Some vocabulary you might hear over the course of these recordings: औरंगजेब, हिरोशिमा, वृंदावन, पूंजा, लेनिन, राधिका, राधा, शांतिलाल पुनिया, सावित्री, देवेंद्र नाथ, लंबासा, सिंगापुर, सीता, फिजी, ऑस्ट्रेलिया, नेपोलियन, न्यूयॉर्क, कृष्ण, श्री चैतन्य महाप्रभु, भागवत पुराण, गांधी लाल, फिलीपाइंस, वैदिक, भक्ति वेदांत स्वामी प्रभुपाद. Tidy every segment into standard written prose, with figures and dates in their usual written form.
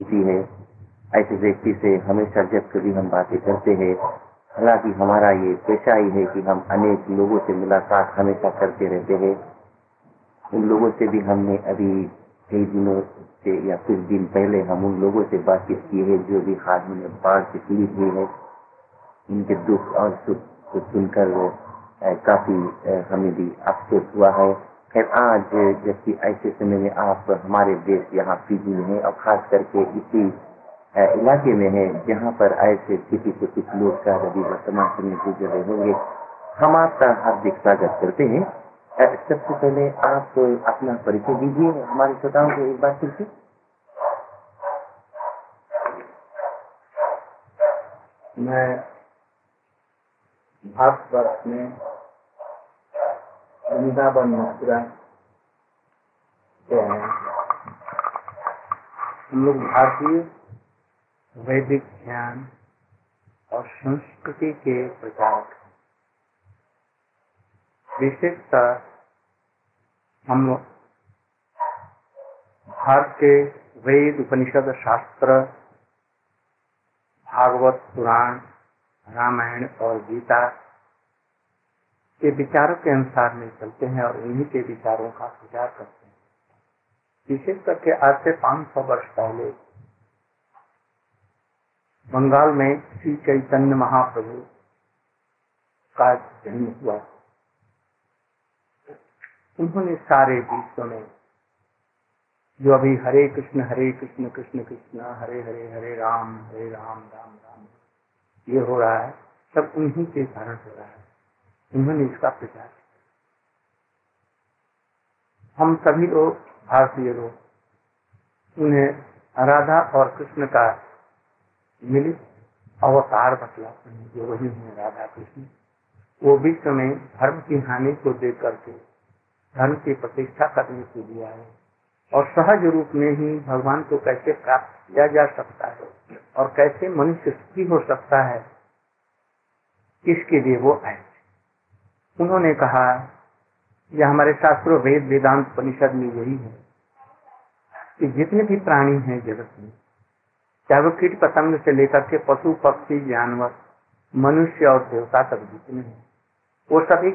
स्थिति है। ऐसे व्यक्ति से हमेशा जब कभी हम बातें करते हैं, हालांकि हमारा ये पेशा ही है कि हम अनेक लोगों से मुलाकात हमेशा करते रहते हैं, उन लोगों से भी हमने अभी कई दिनों से या कुछ दिन पहले हम उन लोगों से बातचीत की है जो भी हाल में बाढ़ से पीड़ित हुई है। इनके दुख और सुख को सुनकर वो काफी हमें भी अफसोस हुआ है। खैर आज जबकि ऐसे समय में आप हमारे देश यहाँ फिजी में है और खास करके इसी इलाके में है जहाँ पर ऐसे स्थिति से कुछ लोग का रवि वर्तमान समय गुजर रहे होंगे। हम आपका हार्दिक स्वागत करते हैं। सबसे पहले आप अपना परिचय दीजिए हमारे श्रोताओं को एक बार फिर से। मैं भारतवर्ष में वृंदावन मथुरा से हैं। हम लोग भारतीय वैदिक ज्ञान और संस्कृति के प्रचारक हैं। विशेषतः हम लोग भारत के वेद उपनिषद शास्त्र, भागवत पुराण, रामायण और गीता के विचारों के अनुसार में चलते हैं और उन्हीं के विचारों का प्रचार करते हैं। विशेष करके आज से 500 वर्ष पहले बंगाल में श्री चैतन्य महाप्रभु का जन्म हुआ। उन्होंने सारे विश्व में जो अभी हरे कृष्ण कृष्ण कृष्ण हरे हरे हरे राम राम राम ये हो रहा है, सब उन्हीं के कारण हो रहा है। उन्होंने इसका प्रचार किया। हम सभी लोग भारतीय लोग उन्हें राधा और कृष्ण का मिलित अवतार बतलाते हैं जो वही है राधा कृष्ण। वो विश्व में धर्म की हानि को देख करके धर्म की प्रतिष्ठा करने के लिए आए और सहज रूप में ही भगवान को कैसे प्राप्त किया जा सकता है और कैसे मनुष्य सुखी हो सकता है, इसके लिए वो आए। उन्होंने कहा यह हमारे शास्त्रों वेद वेदांत उपनिषद में यही है कि जितने भी प्राणी हैं जगत में, चाहे वो कीट पतंग से लेकर के पशु पक्षी जानवर मनुष्य और देवता तक जितने हैं, वो सभी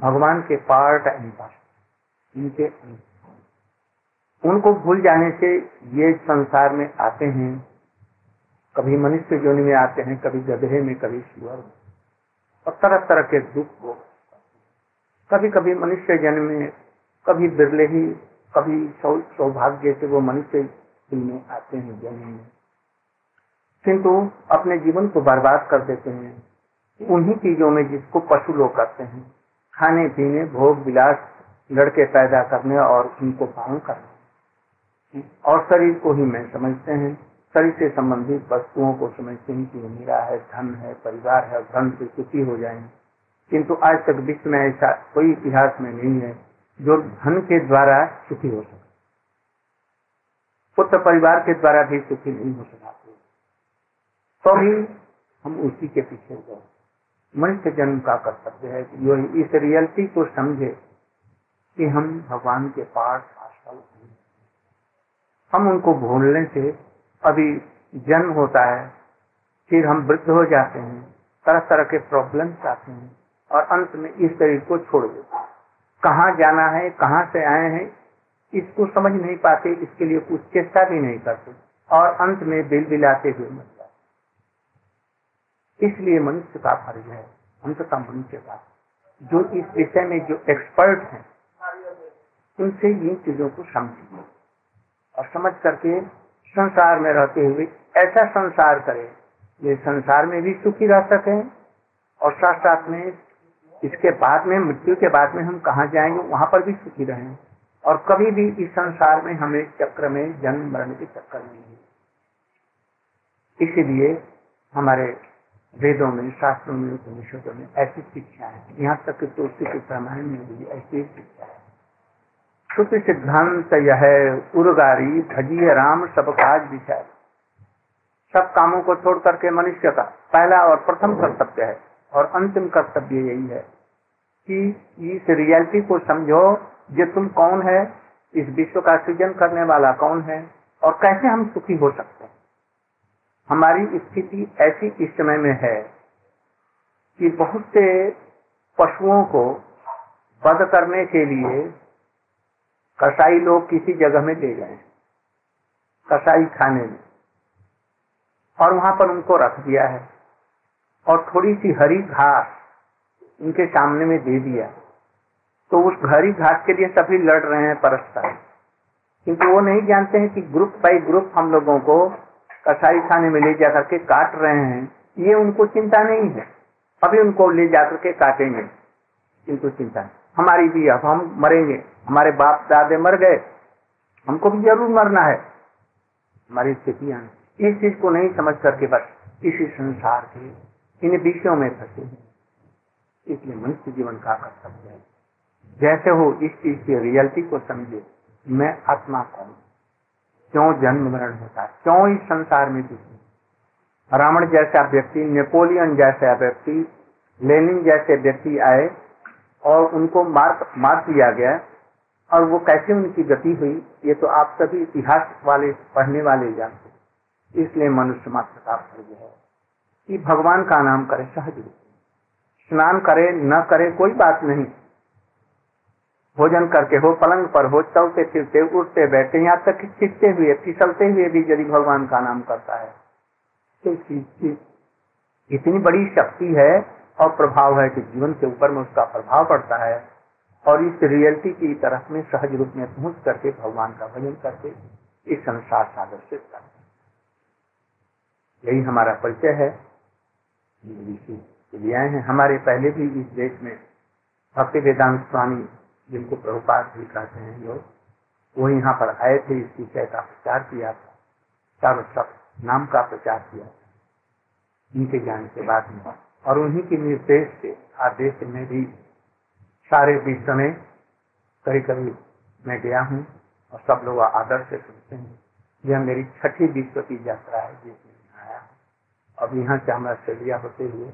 भगवान के पार्ट एंड पार्ट, इनके उनको भूल जाने से ये संसार में आते हैं। कभी मनुष्य योनि में आते हैं, कभी गधे में, कभी सूअर में और तरह तरह के दुख को, कभी कभी मनुष्य जन्म में, कभी बिरले ही, कभी सौभाग्य से वो मनुष्य में आते हैं जन्म में, किंतु अपने जीवन को बर्बाद कर देते हैं उन्हीं चीजों में जिसको पशु लोग करते हैं, खाने पीने, भोग विलास, लड़के पैदा करने और उनको पालन करने और शरीर को ही मैं समझते हैं, शरीर से संबंधित वस्तुओं को समझते हैं कि मेरा है, धन है, परिवार है, धन से सुखी हो जाएंगे। किंतु आज तक विश्व में ऐसा कोई इतिहास में नहीं है जो धन के द्वारा सुखी हो सका, पुत्र परिवार के द्वारा भी सुखी नहीं हो सका, तो भी हम उसी के पीछे गए। मनुष्य जन्म का कर्तव्य है जो इस रियलिटी को समझे कि हम भगवान के पाठ आश्रम, हम उनको भूलने से अभी जन्म होता है, फिर हम वृद्ध हो जाते हैं, तरह तरह के प्रॉब्लम्स आते हैं और अंत में इस शरीर को छोड़ देते हैं। कहाँ जाना है, कहाँ से आए हैं, इसको समझ नहीं पाते, इसके लिए कुछ चेष्टा भी नहीं करते और अंत में बिलबिलाते हुए मर जाते। इसलिए मनुष्य का फर्ज है, अंततः मनुष्य का, जो इस विषय में जो एक्सपर्ट हैं उनसे इन चीजों को समझिए और समझ करके संसार में रहते हुए ऐसा संसार करें ये संसार में भी सुखी रह सके और साथ साथ में इसके बाद में मृत्यु के बाद में हम कहाँ जाएंगे वहाँ पर भी सुखी रहें और कभी भी इस संसार में हमें चक्र में जन्म मरण के चक्कर नहीं। इसीलिए हमारे वेदों में, शास्त्रों में, उपनिषदों में ऐसी शिक्षा है, यहाँ तक कि तुलसी के रामायण में भी ऐसी शिक्षा है। श्रुति सिद्धांत यह उर्गारी भजिए राम सब काज विचार, सब कामों को छोड़ करके मनुष्य का पहला और प्रथम कर्तव्य है और अंतिम कर्तव्य यही है कि इस रियलिटी को समझो जो तुम कौन है, इस विश्व का सृजन करने वाला कौन है और कैसे हम सुखी हो सकते हैं। हमारी स्थिति ऐसी इस समय में है कि बहुत से पशुओं को वध करने के लिए कसाई लोग किसी जगह में ले गए, कसाई खाने में, और वहां पर उनको रख दिया है और थोड़ी सी हरी घास उनके सामने में दे दिया, तो उस हरी घास के लिए सभी लड़ रहे हैं परस्पर, क्योंकि वो नहीं जानते हैं कि ग्रुप बाई ग्रुप हम लोगों को कसाई खाने में ले जाकर के काट रहे हैं। ये उनको चिंता नहीं है, अभी उनको ले जाकर के काटेंगे, इनको चिंता नहीं। हमारी भी, अब हम मरेंगे, हमारे बाप दादे मर गए, हमको भी जरूर मरना है, हमारी स्थितियां इस चीज को नहीं समझ करके बस इसी संसार के इन विषयों में फंसे हैं। इसलिए मनुष्य जीवन का कर्तव्य है, जैसे हो इस चीज की रियलिटी को समझे, मैं आत्मा कौन, क्यों जन्म मरण होता है, क्यों इस संसार में गुजरे। रावण जैसा व्यक्ति, नेपोलियन जैसा व्यक्ति, लेनिन जैसे व्यक्ति आए और उनको मार दिया गया, और वो कैसे उनकी गति हुई, ये तो आप सभी इतिहास वाले पढ़ने वाले जानते हैं। इसलिए मनुष्य मात्र का कर्तव्य है कि भगवान का नाम करे, सहज स्नान करे, न करे कोई बात नहीं, भोजन करके हो, पलंग पर हो, चलते फिरते, उठते बैठते, यहाँ तक कि चिपते हुए, फिसलते हुए भी यदि भगवान का नाम करता है तो इतनी बड़ी शक्ति है और प्रभाव है कि जीवन के ऊपर में उसका प्रभाव पड़ता है। और इस रियलिटी की तरफ में सहज रूप में पहुंच करके भगवान का भजन करके इस संसार सागर से करते, यही हमारा परिचय है। हैं हमारे पहले भी इस देश में भक्ति वेदांत स्वामी जिनको प्रभुपाद भी कहते हैं लोग, वो यहाँ पर आए थे, इस विषय का प्रचार किया था, सर्वशक्त नाम का प्रचार किया था इनके ज्ञान के बाद में, और उन्हीं के निर्देश से आदेश में भी सारे विश्व में कभी कभी मैं गया हूँ और सब लोग आदर से सुनते हैं। यह मेरी छठी विश्व की यात्रा है जिसमें आया, अब यहाँ से हम ऑस्ट्रेलिया होते हुए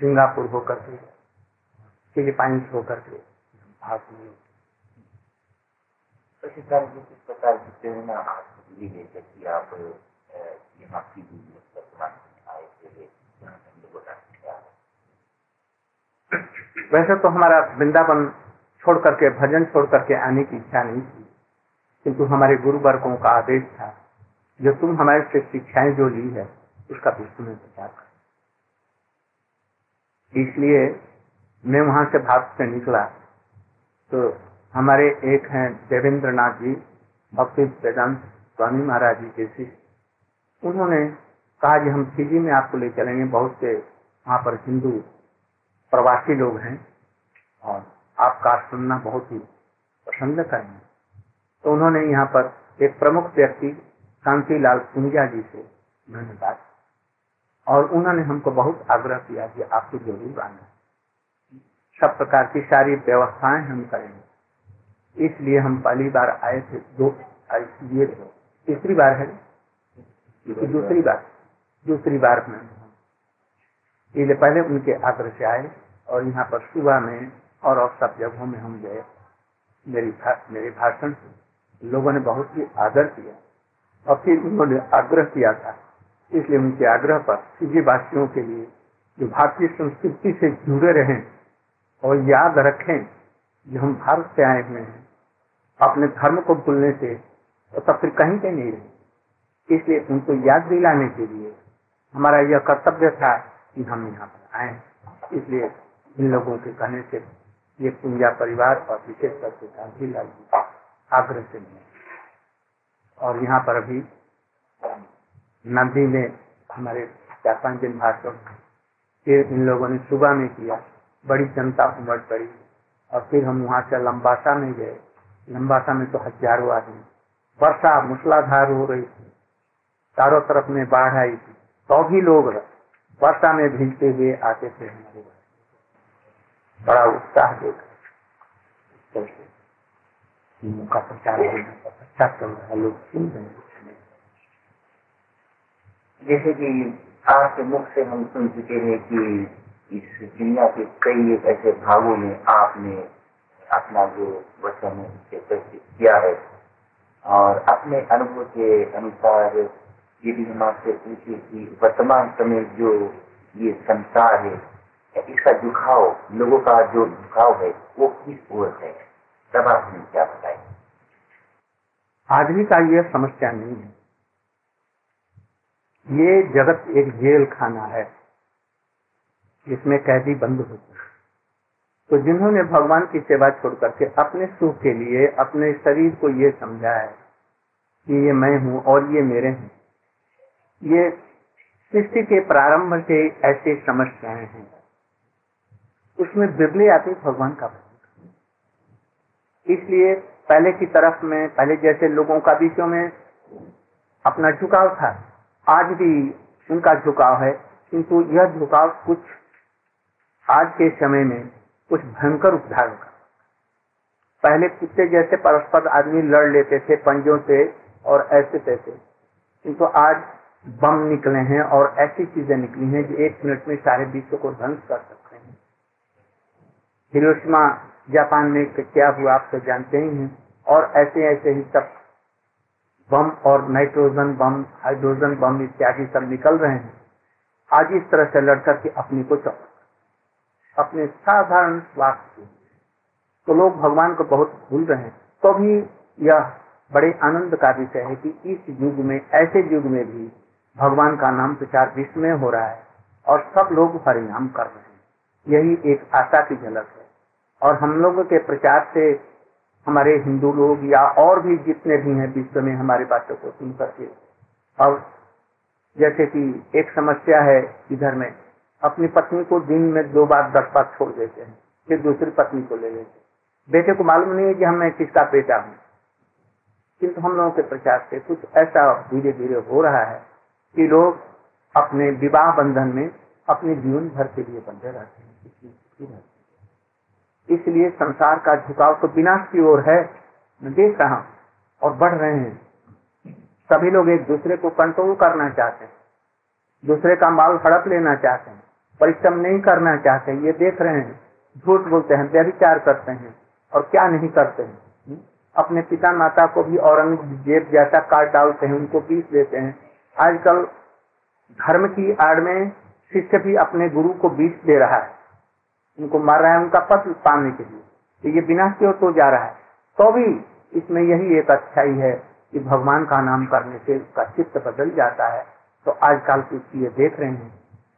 सिंगापुर होकर के, फिलीपाइंस होकर के वैसे तो हमारा वृंदावन छोड़ करके, भजन छोड़ करके आने की इच्छा नहीं थी, किंतु हमारे गुरु वर्गों का आदेश था, जो तुम हमारे से शिक्षाएं जो ली है उसका विश्व में प्रचार करो। इसलिए मैं वहां से भारत से निकला तो हमारे एक हैं देवेंद्र नाथ जी, भक्ति वेदांत स्वामी महाराज जी के शिष्य, उन्होंने कहा जी हम फिजी में आपको ले चलेंगे, बहुत से वहाँ पर हिंदू प्रवासी लोग हैं और आपका सुनना बहुत ही पसंद करेंगे। तो उन्होंने यहाँ पर एक प्रमुख व्यक्ति शांतिलाल पुनिया जी से उन्होंने बात, और उन्होंने हमको बहुत आग्रह किया कि आपको जरूर आना, सब प्रकार की सारी व्यवस्थाएं हम करेंगे। इसलिए हम पहली बार आए थे, तीसरी बार है, दूसरी बार में, इसलिए पहले उनके आग्रह से आए और यहाँ पर सुबह में और सब जगहों में हम गए। मेरे भाषण से लोगों ने बहुत ही आदर किया, और फिर उन्होंने आग्रह किया था, इसलिए उनके आग्रह पर फिजी वासियों के लिए जो भारतीय संस्कृति से जुड़े रहें और याद रखें जो हम भारत से आए हुए हैं, अपने धर्म को भूलने से और तब फिर कहीं के नहीं रहे। इसलिए उनको याद दिलाने के लिए हमारा यह कर्तव्य था कि हम यहाँ पर आए। इसलिए इन लोगों के कहने से ये पूंजा परिवार और विशेष करके गांधी लाल जी आग्रह से मिले, और यहाँ पर अभी नदी में हमारे 4-5 दिन भाषण इन लोगों ने सुबह में किया, बड़ी जनता उमड़ पड़ी, और फिर हम वहाँ से लंबासा में गए। लंबासा में तो हजारों आदमी, वर्षा मूसलाधार हो रही थी, चारों तरफ में बाढ़ आई थी, तो भी लोग वर्षा में भीगते हुए आते थे हमारे पास, बड़ा उत्साह देखा। उनका प्रचार अच्छा चल रहा है, लोग सुन रहे हैं। जैसे कि आपके मुख से हम सुन चुके हैं कि इस दुनिया के कई एक ऐसे भागों में आपने अपना जो वचन है उसे प्रस्तुत किया है, और अपने अनुभव के अनुसार ये भी हम आपसे पूछे कि वर्तमान समय जो ये संसार है, इसका झुकाव, लोगों का जो झुकाव है वो किस ओर है, तब आप हमें क्या बताएं? आदमी का ये समस्या नहीं है, ये जगत एक जेल खाना है जिसमें कैदी बंद होते हैं। तो जिन्होंने भगवान की सेवा छोड़ करके अपने सुख के लिए अपने शरीर को ये समझा है कि ये मैं हूँ और ये मेरे हैं, ये सृष्टि के प्रारंभ से ऐसी समस्याएं हैं। उसमें बिगड़े आते भगवान का भजन, इसलिए पहले की तरफ में पहले जैसे लोगों का बीचों में अपना झुकाव था, आज भी उनका झुकाव है, किंतु यह झुकाव कुछ आज के समय में कुछ भयंकर उद्धार होगा। पहले कुत्ते जैसे परस्पर आदमी लड़ लेते थे पंजों से और ऐसे तैसे, किंतु आज बम निकले हैं और ऐसी चीजें निकली हैं जो एक मिनट में सारे विश्व को ध्वंस कर सकते हैं। हिरोशिमा जापान में क्या हुआ आप तो जानते ही हैं, और ऐसे ऐसे ही सब बम और नाइट्रोजन बम, हाइड्रोजन बम इत्यादि सब निकल रहे हैं। आज इस तरह से लड़कर के अपने को चौंक अपने साधारण स्वास्थ्य, तो लोग भगवान को बहुत भूल रहे हैं। तो भी यह बड़े आनंद का विषय है कि इस युग में, ऐसे युग में भी भगवान का नाम प्रचार विश्व में हो रहा है और सब लोग परिणाम कर रहे हैं। यही एक आशा की झलक है। और हम लोगों के प्रचार से हमारे हिंदू लोग या और भी जितने भी हैं विश्व में हमारी बातों को सुन करके, और जैसे कि एक समस्या है इधर में, अपनी पत्नी को दिन में 2 बार 10 बार छोड़ देते हैं, फिर दूसरी पत्नी को ले लेते हैं। बेटे को मालूम नहीं है कि मैं किसका बेटा हूँ। किंतु हम लोगों के प्रचार से कुछ ऐसा धीरे धीरे हो रहा है कि लोग अपने विवाह बंधन में अपने जीवन भर के लिए बंधे रहते हैं। इसलिए संसार का झुकाव तो विनाश की ओर है, मैं देख रहा हूँ, और बढ़ रहे हैं। सभी लोग एक दूसरे को कंट्रोल करना चाहते हैं, दूसरे का माल हड़प लेना चाहते हैं, परिश्रम नहीं करना चाहते हैं। ये देख रहे हैं, झूठ बोलते हैं, व्यभिचार करते हैं और क्या नहीं करते हैं। अपने पिता माता को भी औरंगजेब जैसा काट डालते हैं, उनको पीस देते हैं। आजकल धर्म की आड़ में शिष्य भी अपने गुरु को बीच दे रहा है, उनको मार रहा है उनका पद पाने के लिए। तो ये विनाश की ओर तो जा रहा है। तो भी इसमें यही एक अच्छाई है कि भगवान का नाम करने से उसका चित्त बदल जाता है। तो आजकल कुछ ये देख रहे हैं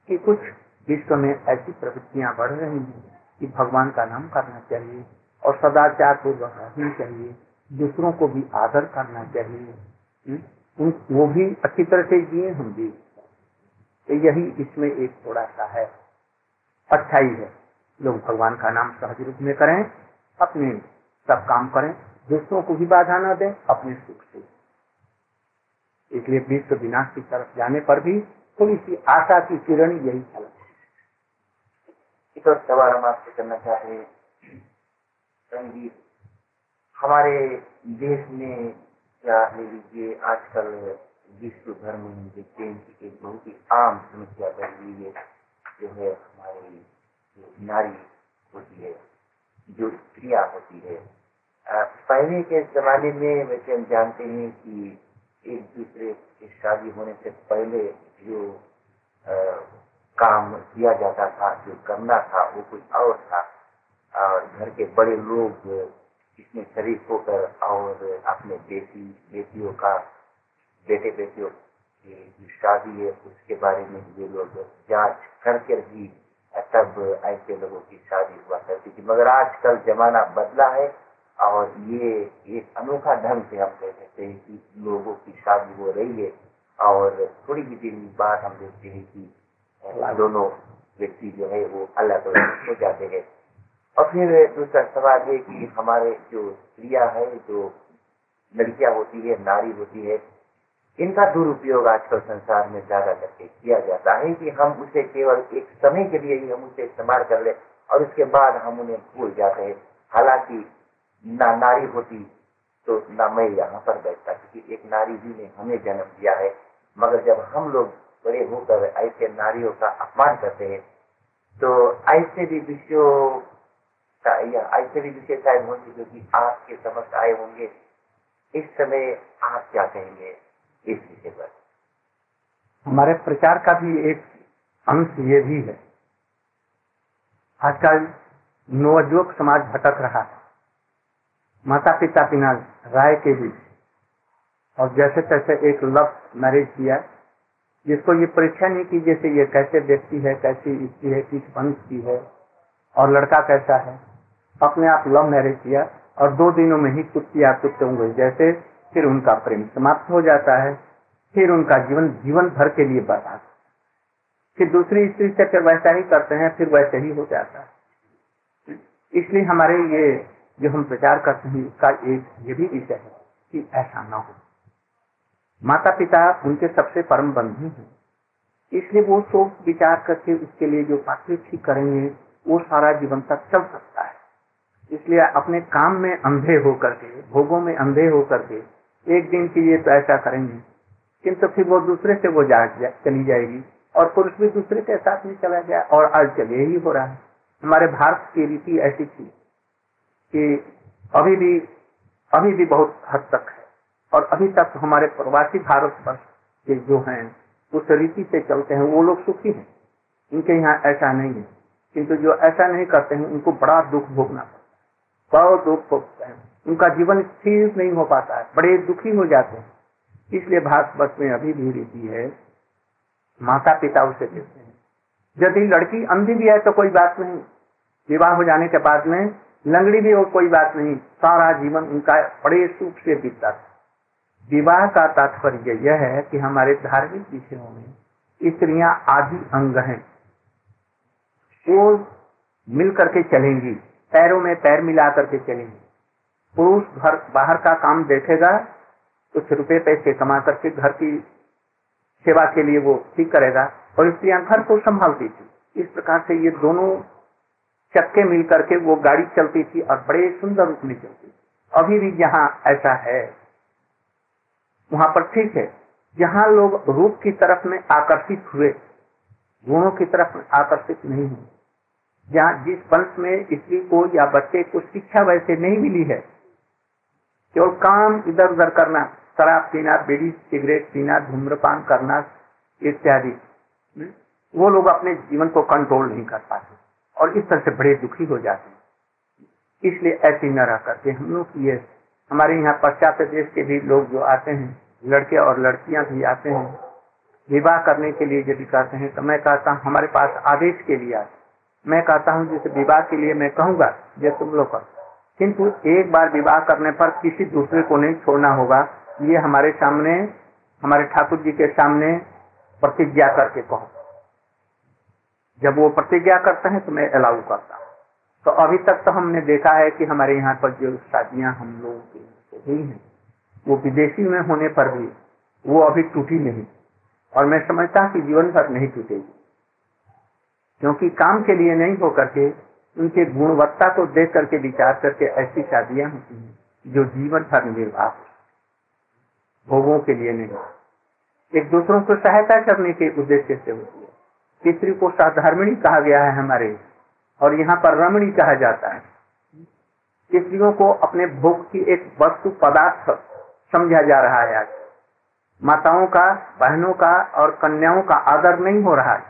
कि कुछ विश्व में ऐसी प्रवृत्तियां बढ़ रही हैं कि भगवान का नाम करना चाहिए और सदाचार को बढ़ाना चाहिए, दूसरों को भी आदर करना चाहिए, वो भी अच्छी तरह से जिए, हम भी। तो यही इसमें एक थोड़ा सा है, अच्छाई है। लोग भगवान का नाम सहज रूप में करें, अपने सब काम करें, दूसरों को भी बाधा न दें अपने सुख से। इसलिए विश्व विनाश की तरफ जाने पर भी थोड़ी सी आशा की किरण यही झलक है। तो सवाल हम आपसे करना चाहे, हमारे देश में क्या ले लीजिए आजकल विश्व भर में की बहुत ही आम समस्या बन गई है, जो है हमारे नारी होती है, जो स्त्रियाँ होती है। पहले के जमाने में वैसे हम जानते हैं कि एक दूसरे की शादी होने से पहले जो काम किया जाता था, जो करना था, वो कुछ और था, और घर के बड़े लोग इसमें शरीक होकर और अपने बेटे बेटियों की शादी है उसके बारे में ये लोग जांच करके ही तब ऐसे लोगों की शादी हुआ करती थी। मगर आजकल जमाना बदला है और ये एक अनोखा ढंग से हम कह सकते हैं कि लोगों की शादी हो रही है, और थोड़ी ही दिन बाद हम देखते हैं कि दोनों व्यक्ति जो है वो अलग अलग हो जाते हैं। और फिर दूसरा सवाल है कि हमारे जो स्त्रियां है, जो लड़कियां होती है, नारी होती है, इनका दुरुपयोग आजकल संसार में ज्यादा करके किया जाता है कि हम उसे केवल एक समय के लिए ही हम उसे इस्तेमाल कर ले और उसके बाद हम उन्हें भूल जाते हैं। हालांकि ना नारी होती तो ना मैं यहाँ पर बैठता, क्योंकि एक नारी जी ने हमें जन्म दिया है। मगर जब हम लोग बड़े होकर ऐसे नारियों का अपमान करते हैं, तो ऐसे भी विषय शायद होंगे जो कि आपके समक्ष आए होंगे, इस समय आप क्या कहेंगे इस विषय पर? हमारे प्रचार का भी एक अंश ये भी है। आजकल नवयुवक समाज भटक रहा है, माता पिता बिना राय के बीच और जैसे तैसे एक लव मैरिज किया, जिसको ये परीक्षा नहीं की जैसे ये कैसे व्यक्ति है, कैसी इसकी है, किस वंश की है और लड़का कैसा है, अपने आप लव मैरिज किया और 2 दिनों में ही कुत्तिया कुत्ते होंगे जैसे, फिर उनका प्रेम समाप्त हो जाता है, फिर उनका जीवन भर के लिए बर्बाद, फिर दूसरी स्त्री से फिर वैसा ही करते हैं, फिर वैसे ही हो जाता है। इसलिए हमारे ये जो हम प्रचार करते हैं इसका एक ये भी विषय है कि ऐसा ना हो। माता पिता उनके सबसे परम बंधु हैं, इसलिए वो सोच विचार करके उसके लिए जो बातें ठीक करेंगे वो सारा जीवन तक चल सकता है। इसलिए अपने काम में अंधे होकर के, भोगों में अंधे होकर के एक दिन के लिए तो ऐसा करेंगे, किंतु फिर वो दूसरे से वो चली जाएगी और पुरुष भी दूसरे के साथ में चला जाए। और आज चले ही हो रहा है। हमारे भारत की रीति ऐसी थी कि अभी भी बहुत हद तक है और अभी तक हमारे प्रवासी भारत पर के जो हैं उस रीति से चलते हैं वो लोग सुखी हैं, इनके यहाँ ऐसा नहीं है। किंतु जो ऐसा नहीं करते हैं उनको बड़ा दुख भोगना पड़ता है, बहुत दुख भोगते हैं, उनका जीवन स्थिर नहीं हो पाता है, बड़े दुखी हो जाते हैं। इसलिए भारतवर्ष में अभी भी रीति है, माता पिता उसे देते हैं। यदि लड़की अंधी भी है तो कोई बात नहीं, विवाह हो जाने के बाद में लंगड़ी भी हो कोई बात नहीं, सारा जीवन उनका बड़े सुख से बीतता था। विवाह का तात्पर्य यह है कि हमारे धार्मिक विषयों में स्त्रियां आदि अंग हैं, वो मिल करके चलेंगी, पैरों में पैर मिला करके चलेंगे। पुरुष घर बाहर का काम देखेगा, कुछ रुपए पैसे कमा करके घर की सेवा के लिए वो ठीक करेगा और स्त्रियां घर को संभालती थी। इस प्रकार से ये दोनों चक्के मिल करके वो गाड़ी चलती थी और बड़े सुंदर रूप में चलती। अभी भी यहाँ ऐसा है, वहाँ पर ठीक है। यहाँ लोग रूप की तरफ में आकर्षित हुए, गुणों की तरफ में आकर्षित नहीं हुए। जहाँ जिस वंश में स्त्री को या बच्चे को शिक्षा वैसे नहीं मिली है, केवल काम इधर उधर करना, शराब पीना, बीड़ी सिगरेट पीना, धूम्रपान करना इत्यादि, वो लोग अपने जीवन को कंट्रोल नहीं कर पाते और इस तरह से बड़े दुखी हो जाते हैं। इसलिए ऐसे न रह करके हम लोग ये हमारे यहाँ पश्चात देश के भी लोग जो आते हैं, लड़के और लड़कियां भी आते हैं विवाह करने के लिए, यदि कहते हैं तो मैं कहता हूँ हमारे पास आदेश के लिए आते, मैं कहता हूँ जैसे विवाह के लिए मैं कहूँगा ये तुम लोग करो, किंतु एक बार विवाह करने पर किसी दूसरे को नहीं छोड़ना होगा। ये हमारे सामने, हमारे ठाकुर जी के सामने प्रतिज्ञा करके कहो। जब वो प्रतिज्ञा करते हैं तो मैं अलाउ करता हूँ। तो अभी तक तो हमने देखा है कि हमारे यहाँ पर जो शादियाँ हम लोगों की हुई हैं वो विदेशी में होने पर भी वो अभी टूटी नहीं और मैं समझता हूँ कि जीवन भर नहीं टूटेगी, क्योंकि काम के लिए नहीं होकर के उनके गुणवत्ता को देख करके विचार करके ऐसी शादियां होती हैं जो जीवन भर निर्वाह भोगों के लिए नहीं, एक दूसरों को सहायता करने के उद्देश्य से होती है। स्त्री को साधर्मिणी कहा गया है हमारे और यहाँ पर रमणी कहा जाता है। स्त्रियों को अपने भोग की एक वस्तु पदार्थ समझा जा रहा है। आज माताओं का, बहनों का और कन्याओं का आदर नहीं हो रहा है।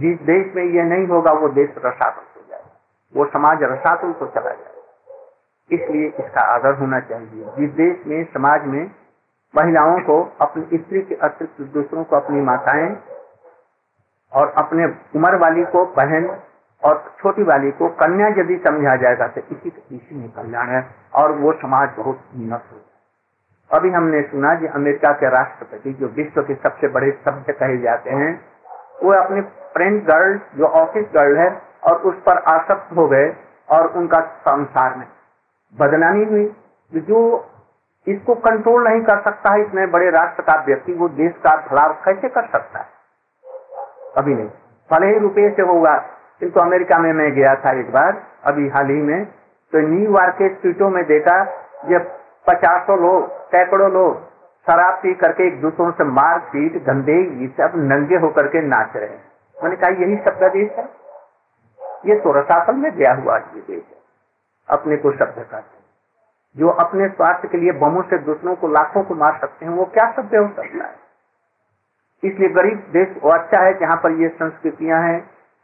जिस देश में ये नहीं होगा वो देश रसातल हो जाएगा, वो समाज रसातल को चला जाएगा। इसलिए इसका आदर होना चाहिए। जिस देश में, समाज में महिलाओं को अपनी स्त्री के अतिरिक्त दूसरों को अपनी माताएं और अपने उम्र वाली को बहन और छोटी वाली को कन्या यदि समझा जाएगा तो इसी में कल्याण है और वो समाज बहुत उन्नत हो जाए। अभी हमने सुना कि अमेरिका के राष्ट्रपति जो विश्व के सबसे बड़े सभ्य कहे जाते हैं वो अपने फ्रेंड गर्ल जो ऑफिस गर्ल है और उस पर आसक्त हो गए और उनका संसार में बदनामी हुई। जो इसको कंट्रोल नहीं कर सकता है, इतने बड़े राष्ट्र का व्यक्ति, वो देश का भलाव कैसे कर सकता है? अभी नहीं, भले ही रुपये से होगा। किंतु अमेरिका में मैं गया था एक बार अभी हाल ही में, तो न्यूयॉर्क के स्ट्रीटों में देखा जब 500 लोग, सैकड़ों लोग शराब पी करके एक दूसरों से मार पीट, गंदे, ये सब नंगे होकर के नाच रहे हैं। मैंने कहा यही सभ्य देश है? ये तो रसातल में गया हुआ ये देश है। अपने को सभ्य कहते हैं। जो अपने स्वार्थ के लिए बमों से दूसरों को लाखों को मार सकते हैं, वो क्या सभ्य हो सकता है। इसलिए गरीब देश वो अच्छा है जहाँ पर ये संस्कृतियां हैं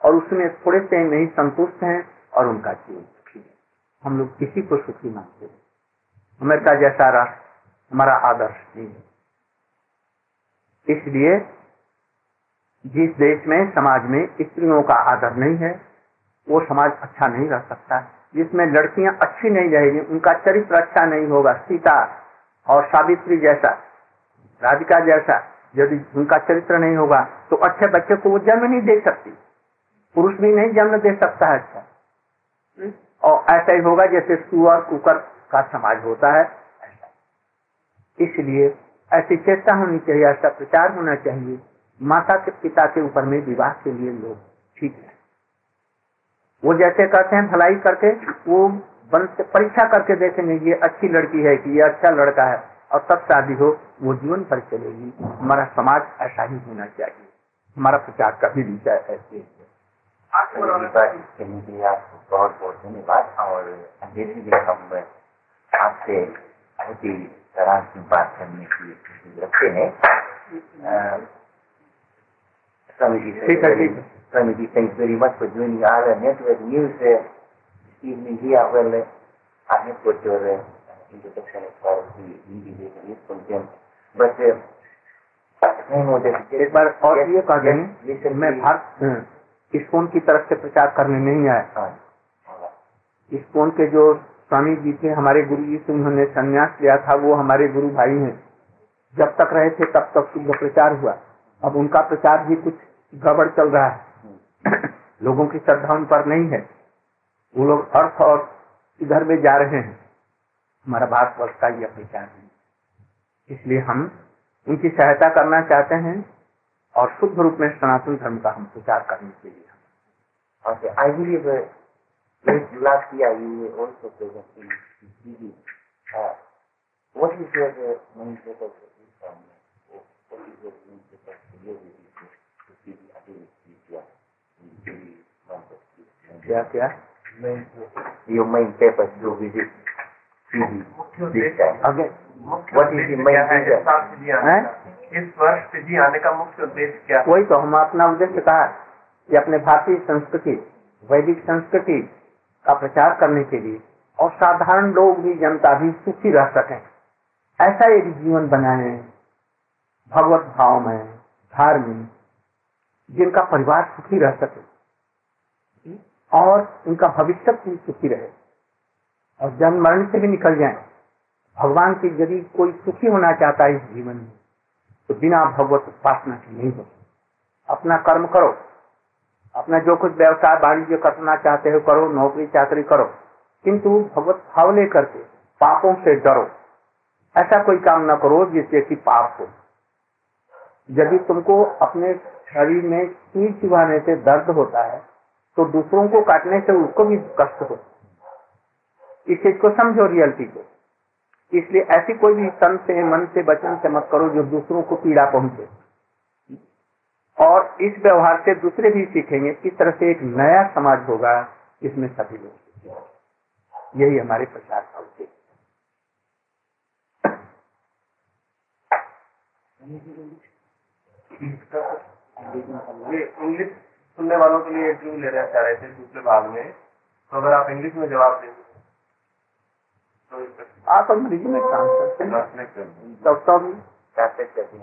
और उसमें थोड़े से नहीं संतुष्ट हैं और उनका जीवन सुखी है। हम लोग किसी को सुखी मानते हैं, हमेशा जैसा हमारा आदर्श नहीं है। इसलिए जिस देश में समाज में स्त्रियों का आदर नहीं है वो समाज अच्छा नहीं रह सकता। जिसमें लड़कियां अच्छी नहीं रहेगी, उनका चरित्र अच्छा नहीं होगा, सीता और सावित्री जैसा, राधिका जैसा यदि उनका चरित्र नहीं होगा तो अच्छे बच्चे को वो जन्म नहीं दे सकती, पुरुष भी नहीं जन्म दे सकता है अच्छा। और ऐसा ही होगा जैसे सुअर कुकर का समाज होता है ऐसा। इसलिए ऐसी चेष्टा होनी चाहिए, ऐसा प्रचार होना चाहिए। माता के पिता के ऊपर में विवाह के लिए लोग ठीक है, वो जैसे कहते हैं भलाई करके वो परीक्षा करके देखेंगे ये अच्छी लड़की है कि ये अच्छा लड़का है और तब शादी हो, वो जीवन पर चलेगी। हमारा समाज ऐसा ही होना चाहिए, हमारा प्रचार का भी विचार ऐसे है। आपके लिए आपको बहुत बहुत धन्यवाद। और हम आपसे अच्छी तरह की बात करने की रखते हैं। Swamiji, thanks very much for joining our network news this evening here. Well, I have got your introduction as far as the media is concerned. But I know that... एक बार और ये कह दें, मैं भारत इस फोन की तरफ से प्रचार करने नहीं आया। इस फोन के जो स्वामी जी थे हमारे गुरु जी से उन्होंने संन्यास लिया था, वो हमारे गुरु भाई हैं। जब तक रहे थे तब तक शुद्ध प्रचार हुआ। अब उनका प्रचार भी कुछ गड़बड़ चल रहा है, लोगों की श्रद्धा उन पर नहीं है, वो लोग अर्थ और इधर में जा रहे हैं। हमारा भारतवर्ष का यह प्रचार है, इसलिए हम उनकी सहायता करना चाहते हैं और शुद्ध रूप में सनातन धर्म का हम प्रचार करने के लिए। क्या your main purpose to visit this time? Okay. What is the main reason? इस वर्ष फिजी आने का मुख्य उद्देश्य क्या है? वही तो हम अपना उद्देश्य कहा कि अपने भारतीय संस्कृति, वैदिक संस्कृति का प्रचार करने के लिए और साधारण लोग भी, जनता भी सुखी रह सके, ऐसा एक जीवन बनाए भगवत भाव में, धार्मिक, जिनका परिवार सुखी रह सके और उनका भविष्य भी सुखी रहे और जन्म मरण से भी निकल जाए। भगवान की यदि कोई सुखी होना चाहता है इस जीवन में तो बिना भगवत उपासना की नहीं हो। अपना कर्म करो, अपना जो कुछ व्यवसाय वाणिज्य करना चाहते हो करो, नौकरी चाकरी करो, किंतु भगवत भाव ले करके पापों से डरो। ऐसा कोई काम न करो जिससे कि पाप हो। यदि तुमको अपने शरीर में चीज चुभाने से दर्द होता है तो दूसरों को काटने से उसको भी कष्ट हो। इस चीज को समझो, रियलिटी को। इसलिए ऐसी कोई भी तन से, मन से, वचन से मत करो जो दूसरों को पीड़ा पहुंचे। और इस व्यवहार से दूसरे भी सीखेंगे, इस तरह से एक नया समाज होगा इसमें सभी लोग। यही हमारे प्रचार का उद्देश्य। सुनने वालों के लिए इंटरव्यू लेना चाह रहे थे दूसरे भाग में, तो अगर आप इंग्लिश में जवाब दें तो आप अंग्रेजी में काम करते हैं।